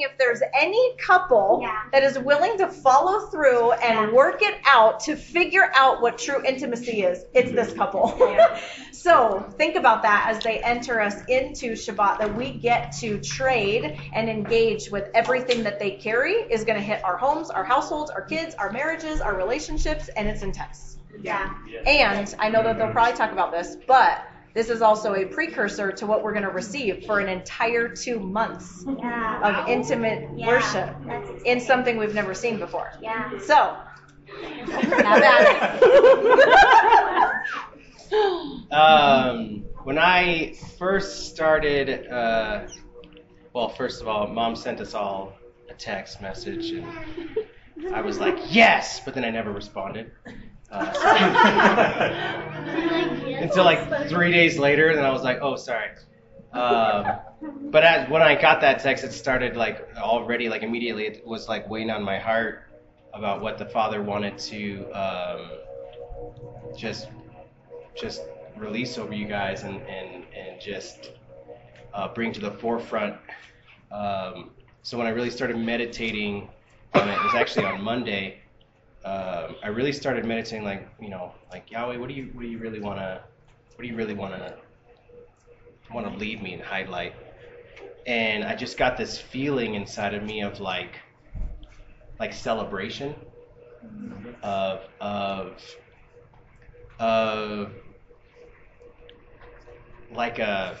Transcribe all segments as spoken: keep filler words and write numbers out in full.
if there's any couple yeah. that is willing to follow through and yeah. work it out to figure out what true intimacy is, it's this couple. Yeah. So think about that as they enter us into Shabbat, that we get to trade and engage with everything that they carry is going to hit our homes, our households, our kids, our marriages, our relationships, and it's intense. Yeah. yeah. And I know that they'll probably talk about this, but this is also a precursor to what we're going to receive for an entire two months yeah. of intimate yeah. worship in something we've never seen before. Yeah. So, have at it. Um, when I first started, uh, well, first of all, Mom sent us all a text message, and I was like, yes, but then I never responded. Uh, so until like three days later, and then I was like, oh, sorry. Um, but as, when I got that text, it started like already, like immediately, it was like weighing on my heart about what the Father wanted to um, just just release over you guys and, and, and just uh, bring to the forefront. Um, so when I really started meditating on it, it was actually on Monday. Um, I really started meditating, like, you know, like, Yahweh, what do you, what do you really want to, what do you really want to, want to lead me and highlight? And I just got this feeling inside of me of like, like celebration, mm-hmm. of, of, of, like a,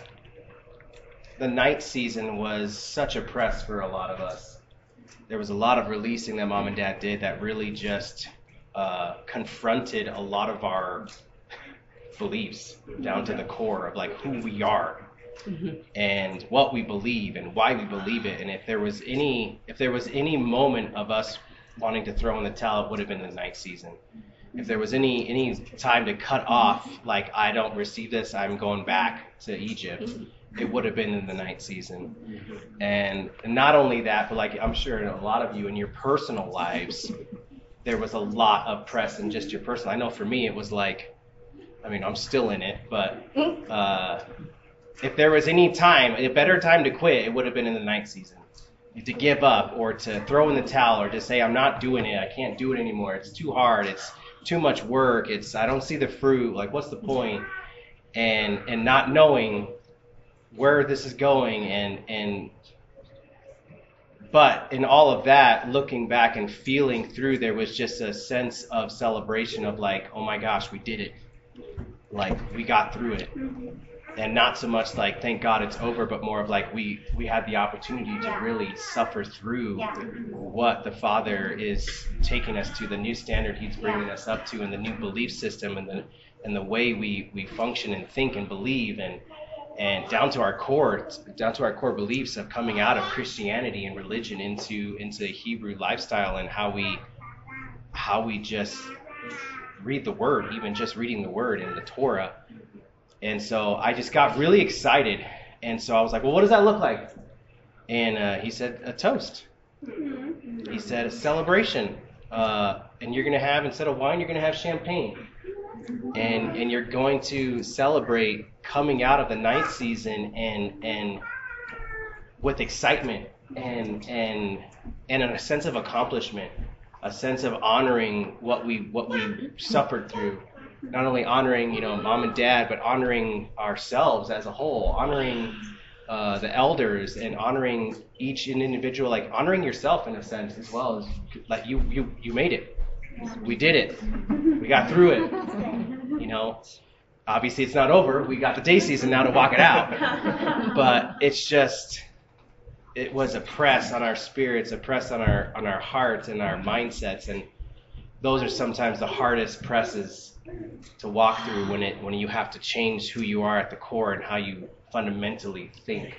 the night season was such a press for a lot of us. There was a lot of releasing that Mom and Dad did that really just uh, confronted a lot of our beliefs down to the core of like who we are mm-hmm. and what we believe and why we believe it. And if there was any, if there was any moment of us wanting to throw in the towel, it would have been the night season. If there was any any time to cut off, like, I don't receive this, I'm going back to Egypt, it would have been in the night season. And not only that, but like I'm sure in a lot of you in your personal lives, there was a lot of press in just your personal. I know for me it was like, I mean, I'm still in it, but uh, if there was any time, a better time to quit, it would have been in the night season. To give up or to throw in the towel or to say, I'm not doing it, I can't do it anymore, it's too hard, it's too much work, it's I don't see the fruit, like what's the point? And and not knowing where this is going and and but in all of that, looking back and feeling through, there was just a sense of celebration of like, oh my gosh, we did it. Like we got through it. And not so much like, thank God it's over, but more of like, we, we had the opportunity to really suffer through yeah. what the Father is taking us to, the new standard he's bringing yeah. us up to, and the new belief system, and the and the way we, we function and think and believe, and and down to our core, down to our core beliefs of coming out of Christianity and religion into into the Hebrew lifestyle, and how we how we just read the Word, even just reading the Word in the Torah. And so I just got really excited. And so I was like, well, what does that look like? And uh, he said, a toast. Mm-hmm. He said, a celebration. Uh, and you're going to have, instead of wine, you're going to have champagne. And and you're going to celebrate coming out of the night season and and with excitement and and and a sense of accomplishment, a sense of honoring what we what we suffered through. Not only honoring, you know, Mom and Dad, but honoring ourselves as a whole, honoring uh, the elders, and honoring each individual, like honoring yourself in a sense as well. As, like you, you, you made it. We did it. We got through it. You know, obviously it's not over. We got the day season now to walk it out. But it's just, it was a press on our spirits, a press on our on our hearts and our mindsets, and those are sometimes the hardest presses to walk through when it when you have to change who you are at the core and how you fundamentally think.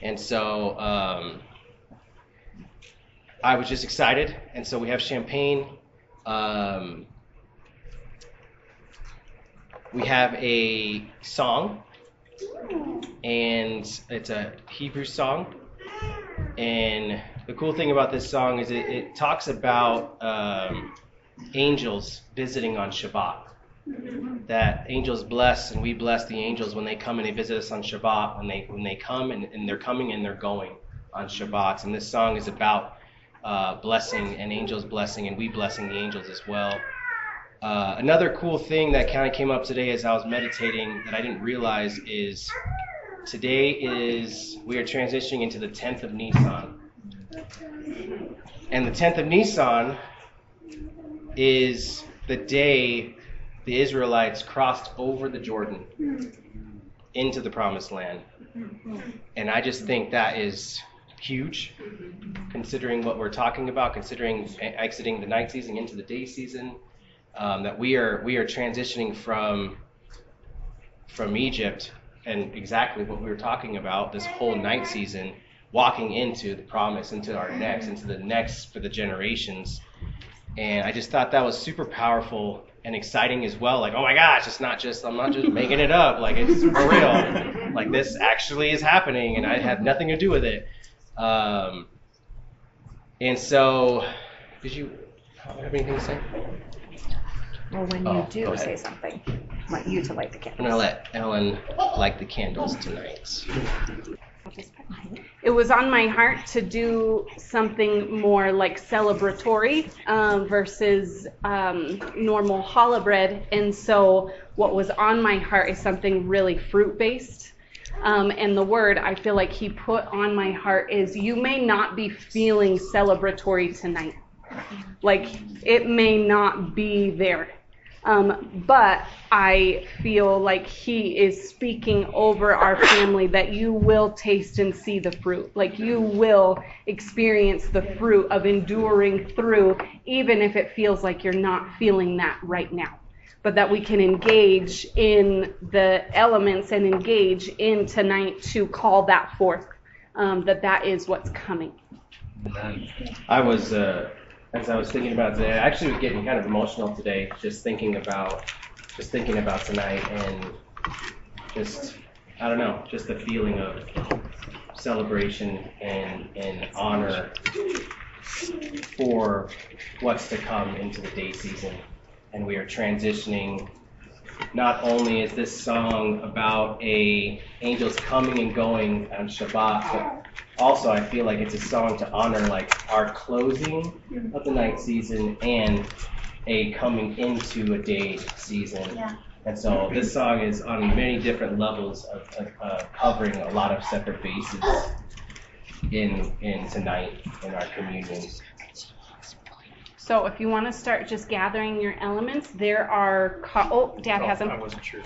And so um, I was just excited, and so we have champagne. Um, we have a song, and it's a Hebrew song. And the cool thing about this song is it, it talks about um, angels visiting on Shabbat, that angels bless and we bless the angels when they come and they visit us on Shabbat, when they when they come and, and they're coming and they're going on Shabbat. And this song is about uh, blessing and angels blessing, and we blessing the angels as well. Uh, another cool thing that kind of came up today as I was meditating that I didn't realize is today is, we are transitioning into the tenth of Nisan. And the tenth of Nisan is the day the Israelites crossed over the Jordan into the Promised Land. And I just think that is huge, considering what we're talking about, considering exiting the night season into the day season. Um, that we are we are transitioning from from Egypt, and exactly what we were talking about, this whole night season, walking into the promise, into our next, into the next for the generations. And I just thought that was super powerful and exciting as well. Like, oh my gosh, it's not just, I'm not just making it up. Like, it's for real. Like, this actually is happening, and I had nothing to do with it. Um, and so, did you have anything to say? Well, when you oh, do say something, I want you to light the candles. I'm going to let Ellen light the candles tonight. It was on my heart to do something more like celebratory um, versus um, normal challah bread. And so what was on my heart is something really fruit-based. Um, and the word I feel like he put on my heart is, you may not be feeling celebratory tonight. Like, it may not be there. Um, but I feel like he is speaking over our family that you will taste and see the fruit. Like, you will experience the fruit of enduring through, even if it feels like you're not feeling that right now. But that we can engage in the elements and engage in tonight to call that forth, um, that that is what's coming. I was... Uh... As I was thinking about today, I actually was getting kind of emotional today, just thinking about, just thinking about tonight, and just, I don't know, just the feeling of celebration and and honor for what's to come into the day season. And we are transitioning. Not only is this song about a angels coming and going on Shabbat, but also, I feel like it's a song to honor, like, our closing of the night season and a coming into a day season. Yeah. And so this song is on many different levels of, of uh, covering a lot of separate bases in in tonight in our communion. So if you want to start just gathering your elements, there are, ca- oh, Dad no, has them. I wasn't sure.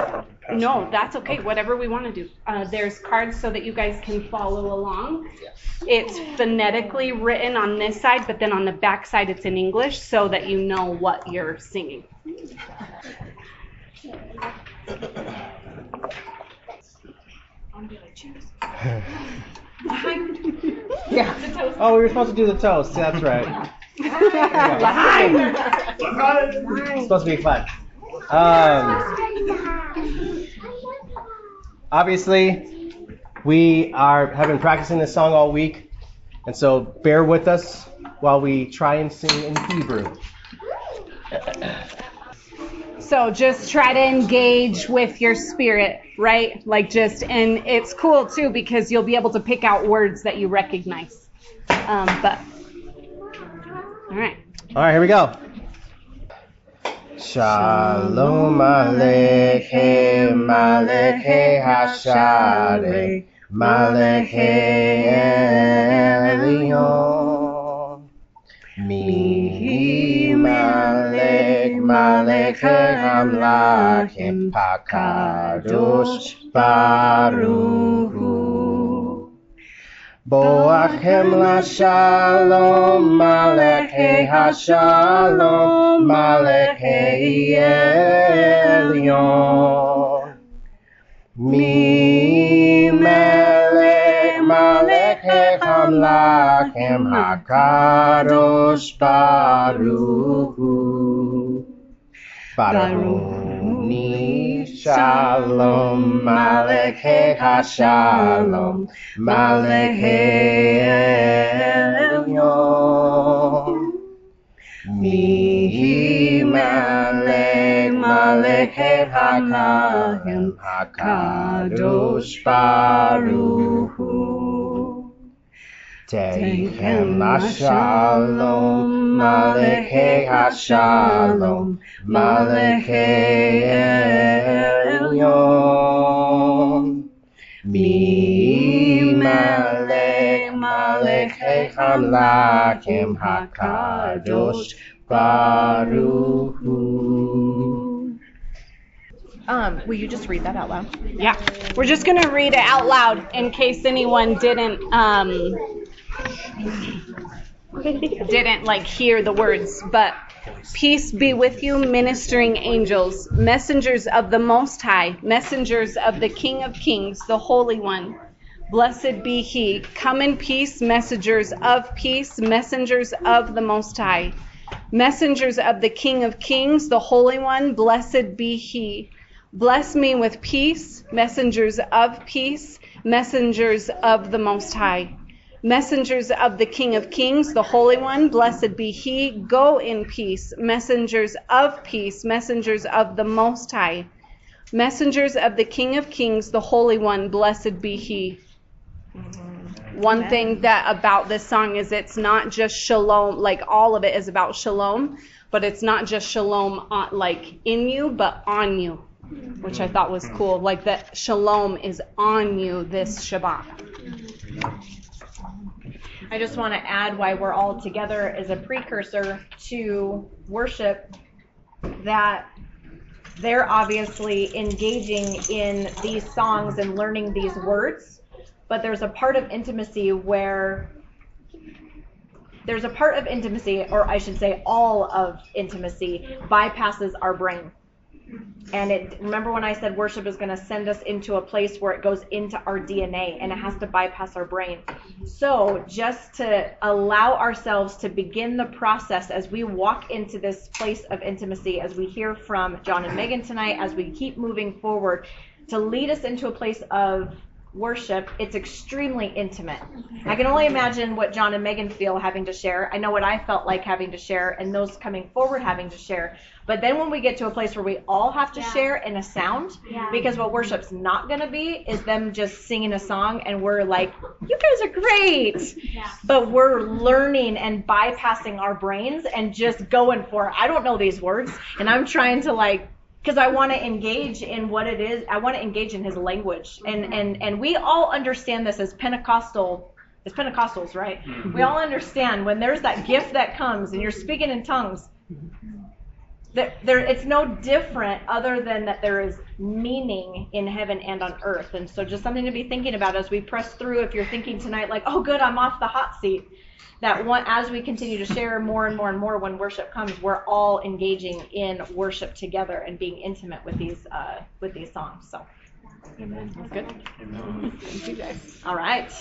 No, that's okay. okay. Whatever we want to do. Uh, there's cards so that you guys can follow along. Yes. It's phonetically written on this side, but then on the back side it's in English so that you know what you're singing. Yeah. Oh, we were supposed to do the toast. That's right. It's supposed to be fun. Um, obviously, we are have been practicing this song all week, and so bear with us while we try and sing in Hebrew. So just try to engage with your spirit, right? Like just, and it's cool too because you'll be able to pick out words that you recognize. Um, but. All right. All right, here we go. Shalom Aleichem, Aleichem HaSharei, Aleichem Elyon. Mihi Malek, Aleichem Hamlachim, Pakadosh Baruch Hu. Boachem la shalom, Malekei ha-shalom, Malekei elyon. Mi melech, Malekei hamlachem ha-kadosh baruch hu. Baruni shalom, Malekei ha-shalom, Malekei elyon. Mihi Malek, Malekei ha-kadosh, ha-kadosh baruch hu. Teichem HaShalom, Malekei HaShalom, Malekei Elyon. Mi Malek, Malekei HaLakim HaKadosh Baruch Hu. Um, will you just read that out loud? Yeah. We're just going to read it out loud in case anyone didn't, um, didn't like hear the words. But peace be with you, ministering angels, messengers of the Most High, messengers of the King of Kings, the Holy One. Blessed be he. Come in peace, messengers of peace, messengers of the Most High, messengers of the King of Kings, the Holy One. Blessed be he. Bless me with peace, messengers of peace, messengers of the Most High, messengers of the King of Kings, the Holy One. Blessed be he. Go in peace, messengers of peace, messengers of the Most High, messengers of the King of Kings, the Holy One. Blessed be he. One Amen. Thing that about this song is it's not just shalom, like all of it is about shalom, but it's not just shalom on, like in you, but on you. Which I thought was cool, like that shalom is on you this Shabbat. I just want to add why we're all together as a precursor to worship, that they're obviously engaging in these songs and learning these words, but there's a part of intimacy where there's a part of intimacy, or I should say all of intimacy, bypasses our brain. And it, remember when I said worship is going to send us into a place where it goes into our D N A and it has to bypass our brain. So just to allow ourselves to begin the process as we walk into this place of intimacy, as we hear from John and Megan tonight, as we keep moving forward, to lead us into a place of worship, it's extremely intimate. I can only imagine what John and Megan feel having to share. I know what I felt like having to share, and those coming forward having to share. But then when we get to a place where we all have to yeah. share in a sound, yeah. because what worship's not going to be is them just singing a song and we're like, you guys are great. Yeah. But we're learning and bypassing our brains and just going for it. I don't know these words, and I'm trying to like, because I want to engage in what it is. I want to engage in his language. And, and, and we all understand this as Pentecostal. As Pentecostals, right? Mm-hmm. We all understand when there's that gift that comes and you're speaking in tongues, There, there, it's no different other than that there is meaning in heaven and on earth. And so just something to be thinking about as we press through. If you're thinking tonight like, oh good, I'm off the hot seat, that one, as we continue to share more and more and more when worship comes, we're all engaging in worship together and being intimate with these uh, with these songs. So, Amen. That's good. Amen. Thank you guys. All right.